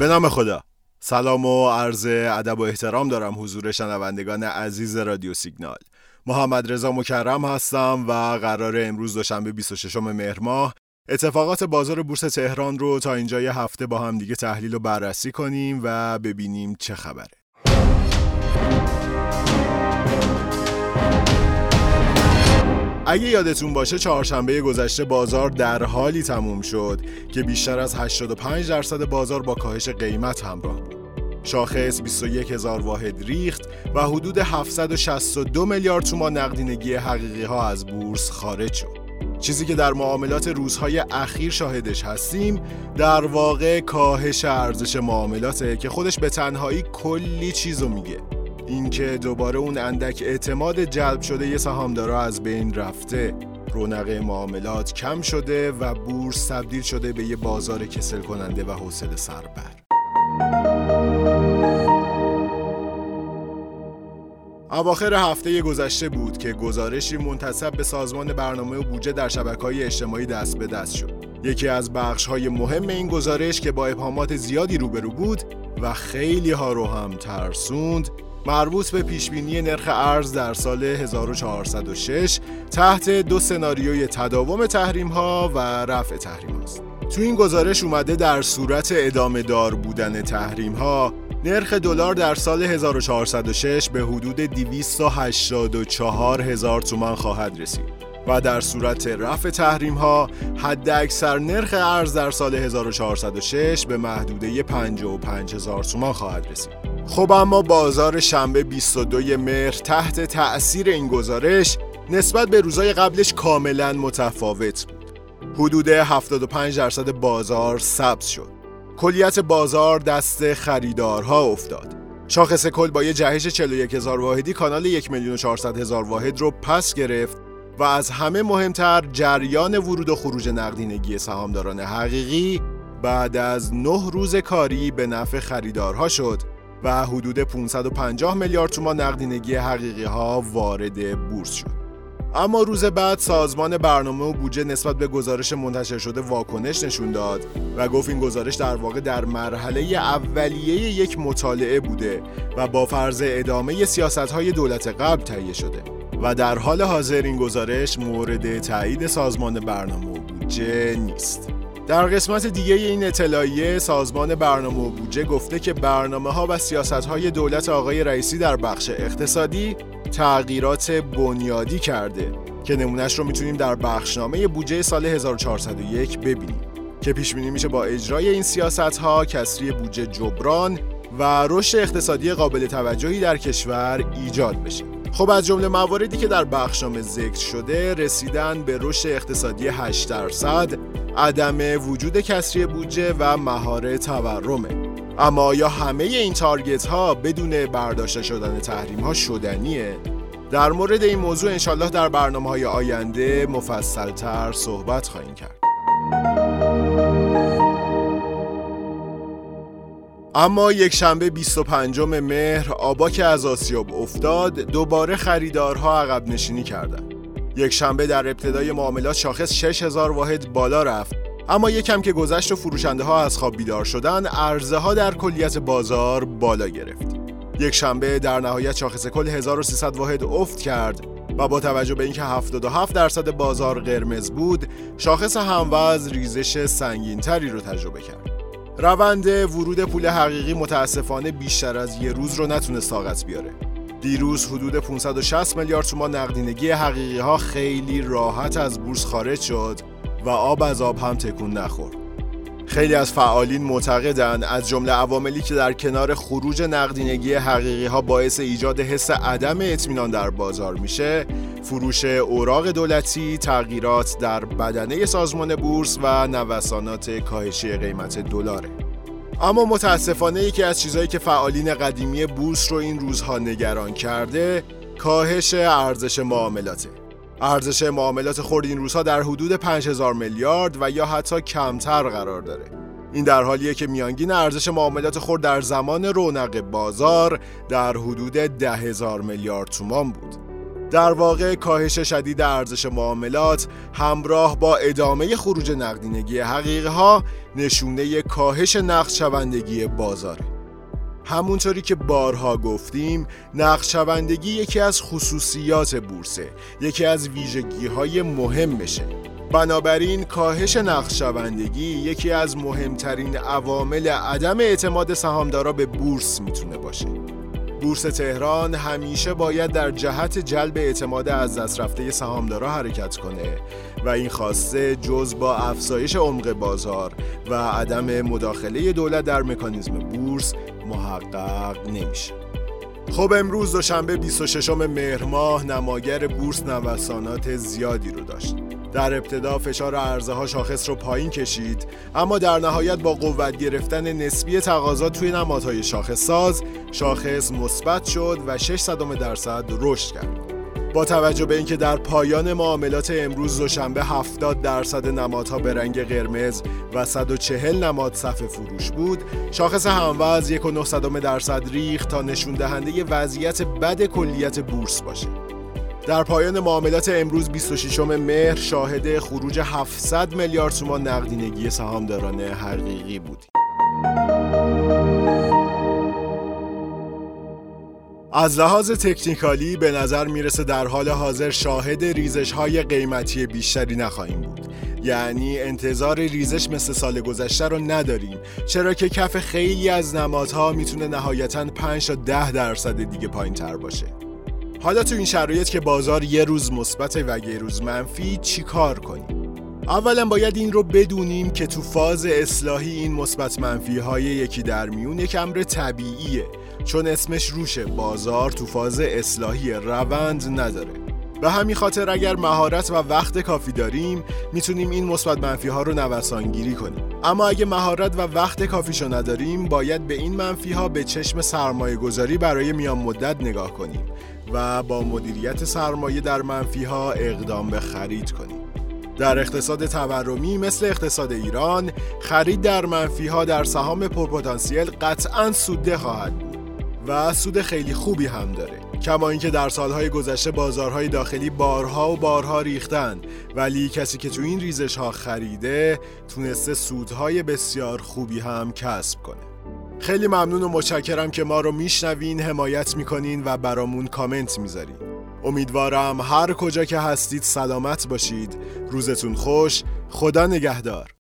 به نام خدا. سلام و عرض ادب و احترام دارم حضور شنوندگان عزیز رادیو سیگنال. محمد رضا مکرم هستم و قرار امروز دوشنبه 26 مهر ماه اتفاقات بازار بورس تهران رو تا اینجای هفته با هم دیگه تحلیل و بررسی کنیم و ببینیم چه خبره. اگه یادتون باشه چهارشنبه گذشته بازار در حالی تموم شد که بیشتر از 85% بازار با کاهش قیمت همراه بود. شاخص 21000 واحد ریخت و حدود 762 میلیارد تومان نقدینگی حقیقی ها از بورس خارج شد. چیزی که در معاملات روزهای اخیر شاهدش هستیم در واقع کاهش ارزش معاملاته که خودش به تنهایی کلی چیزو میگه. اینکه دوباره اون اندک اعتماد جلب شده یه سهامدارا از بین رفته، رونق معاملات کم شده و بورس تبدیل شده به یه بازار کسل کننده و حوصله سربر. اواخر هفته گذشته بود که گزارشی منتسب به سازمان برنامه و بودجه در شبکه‌های اجتماعی دست به دست شد. یکی از بخش‌های مهم این گزارش که با ابهامات زیادی روبرو بود و خیلی ها رو هم ترسوند، مربوط به پیشبینی نرخ ارز در سال 1406 تحت دو سناریوی تداوم تحریم‌ها و رفع تحریم است. تو این گزارش اومده در صورت ادامه دار بودن تحریم‌ها نرخ دلار در سال 1406 به حدود 284,000 تومان خواهد رسید و در صورت رفع تحریم‌ها حداکثر نرخ ارز در سال 1406 به محدوده 55,000 تومان خواهد رسید. خب اما بازار شنبه 22 مهر تحت تأثیر این گزارش نسبت به روزهای قبلش کاملا متفاوت بود. حدود 75% بازار سبز شد. کلیت بازار دست خریدارها افتاد. شاخص کل با یه جهش 41,000 واحدی کانال 1,400,000 واحد رو پس گرفت و از همه مهمتر جریان ورود و خروج نقدینگی سهامداران حقیقی بعد از 9 روز کاری به نفع خریدارها شد و حدود 550 میلیارد تومان نقدینگی حقیقی ها وارد بورس شد. اما روز بعد سازمان برنامه و بودجه نسبت به گزارش منتشر شده واکنش نشون داد و گفت این گزارش در واقع در مرحله اولیه یک مطالعه بوده و با فرض ادامه سیاست‌های دولت قبل تهیه شده و در حال حاضر این گزارش مورد تایید سازمان برنامه و بودجه نیست. در قسمت دیگه این اطلاعیه سازمان برنامه و بودجه گفته که برنامه‌ها و سیاست‌های دولت آقای رئیسی در بخش اقتصادی تغییرات بنیادی کرده که نمونهش رو میتونیم در بخشنامه بودجه سال 1401 ببینیم که پیش بینی میشه با اجرای این سیاست‌ها کسری بودجه جبران و رشد اقتصادی قابل توجهی در کشور ایجاد بشه. خب از جمله مواردی که در بخشنامه ذکر شده رسیدن به رشد اقتصادی 8%، عدم وجود کسری بودجه و مهار تورمه. اما آیا همه این تارگت ها بدون برداشته شدن تحریم ها شدنیه؟ در مورد این موضوع انشالله در برنامه‌های آینده مفصل تر صحبت خواهیم کرد. اما یک شنبه 25 مهر آبا که از آسیاب افتاد دوباره خریدارها عقب نشینی کردند. یک شنبه در ابتدای معاملات شاخص 6000 واحد بالا رفت، اما یکم که گذشت و فروشنده ها از خواب بیدار شدن عرضه‌ها در کلیت بازار بالا گرفت. یک شنبه در نهایت شاخص کل 1300 واحد افت کرد و با توجه به اینکه 77% بازار قرمز بود شاخص هموز ریزش سنگین‌تری رو تجربه کرد. روند ورود پول حقیقی متاسفانه بیشتر از یه روز رو نتونست طاقت بیاره. دیروز حدود 560 میلیارد تومان نقدینگی حقیقی ها خیلی راحت از بورس خارج شد و آب از آب هم تکون نخورد. خیلی از فعالین معتقدند از جمله عواملی که در کنار خروج نقدینگی حقیقی ها باعث ایجاد حس عدم اطمینان در بازار میشه، فروش اوراق دولتی، تغییرات در بدنه سازمان بورس و نوسانات کاهشی قیمت دلاره. اما متاسفانه یکی از چیزایی که فعالین قدیمی بورس رو این روزها نگران کرده کاهش ارزش معاملاته. ارزش معاملات خرد این روزها در حدود 5000 میلیارد و یا حتی کمتر قرار داره. این در حالیه که میانگین ارزش معاملات خرد در زمان رونق بازار در حدود 10000 میلیارد تومان بود. در واقع کاهش شدید ارزش معاملات همراه با ادامه خروج نقدینگی حقیقی‌ها نشونه کاهش نقدشوندگی بازاره. همونطوری که بارها گفتیم، نقدشوندگی یکی از خصوصیات بورسه، یکی از ویژگی‌های مهمشه. بنابراین کاهش نقدشوندگی یکی از مهمترین عوامل عدم اعتماد سهامدارا به بورس میتونه باشه. بورس تهران همیشه باید در جهت جلب اعتماد از دست رفته سهامدارا حرکت کنه و این خواسته جز با افزایش عمق بازار و عدم مداخله دولت در مکانیزم بورس محقق نمیشه. خب امروز دوشنبه 26 مهر ماه نماگر بورس نوسانات زیادی رو داشت. در ابتدا فشار عرضه‌ها شاخص رو پایین کشید، اما در نهایت با قوت گرفتن نسبی تقاضا توی نمادهای شاخص‌ساز، شاخص مثبت شد و 0.06% رشد کرد. با توجه به اینکه در پایان معاملات امروز دوشنبه 70% نمادها به رنگ قرمز و 140 نماد صف فروش بود، شاخص هموز 1.9% ریخت تا نشون دهنده وضعیت بد کلیت بورس باشه. در پایان معاملات امروز 26 مهر شاهد خروج 700 میلیارد تومان نقدینگی سهامداران حقیقی بود. از لحاظ تکنیکالی به نظر میرسه در حال حاضر شاهد ریزش‌های قیمتی بیشتری نخواهیم بود. یعنی انتظار ریزش مثل سال گذشته رو نداریم، چرا که کف خیلی از نمادها میتونه نهایتاً 5-10% دیگه پایین‌تر باشه. حالا تو این شرایط که بازار یه روز مثبت و یه روز منفی چی کار کنیم؟ اولا باید این رو بدونیم که تو فاز اصلاحی این مثبت منفی‌های یکی در میون یک امر طبیعیه، چون اسمش روشه، بازار تو فاز اصلاحی روند نداره. به همین خاطر اگر مهارت و وقت کافی داریم میتونیم این مثبت منفی‌ها رو نوسانگیری کنیم، اما اگه مهارت و وقت کافیشو نداریم باید به این منفی‌ها به چشم سرمایه‌گذاری برای میان مدت نگاه کنیم و با مدیریت سرمایه در منفی‌ها اقدام به خرید کنیم. در اقتصاد تورمی مثل اقتصاد ایران، خرید در منفی‌ها در سهام پرپتانسیل قطعاً سوده خواهد بود و سود خیلی خوبی هم داره. کما اینکه در سالهای گذشته بازارهای داخلی بارها ریختن، ولی کسی که تو این ریزش‌ها خریده تونسته سودهای بسیار خوبی هم کسب کنه. خیلی ممنون و متشکرم که ما رو میشنوین، حمایت میکنین و برامون کامنت میذارین. امیدوارم هر کجا که هستید سلامت باشید. روزتون خوش. خدا نگهدار.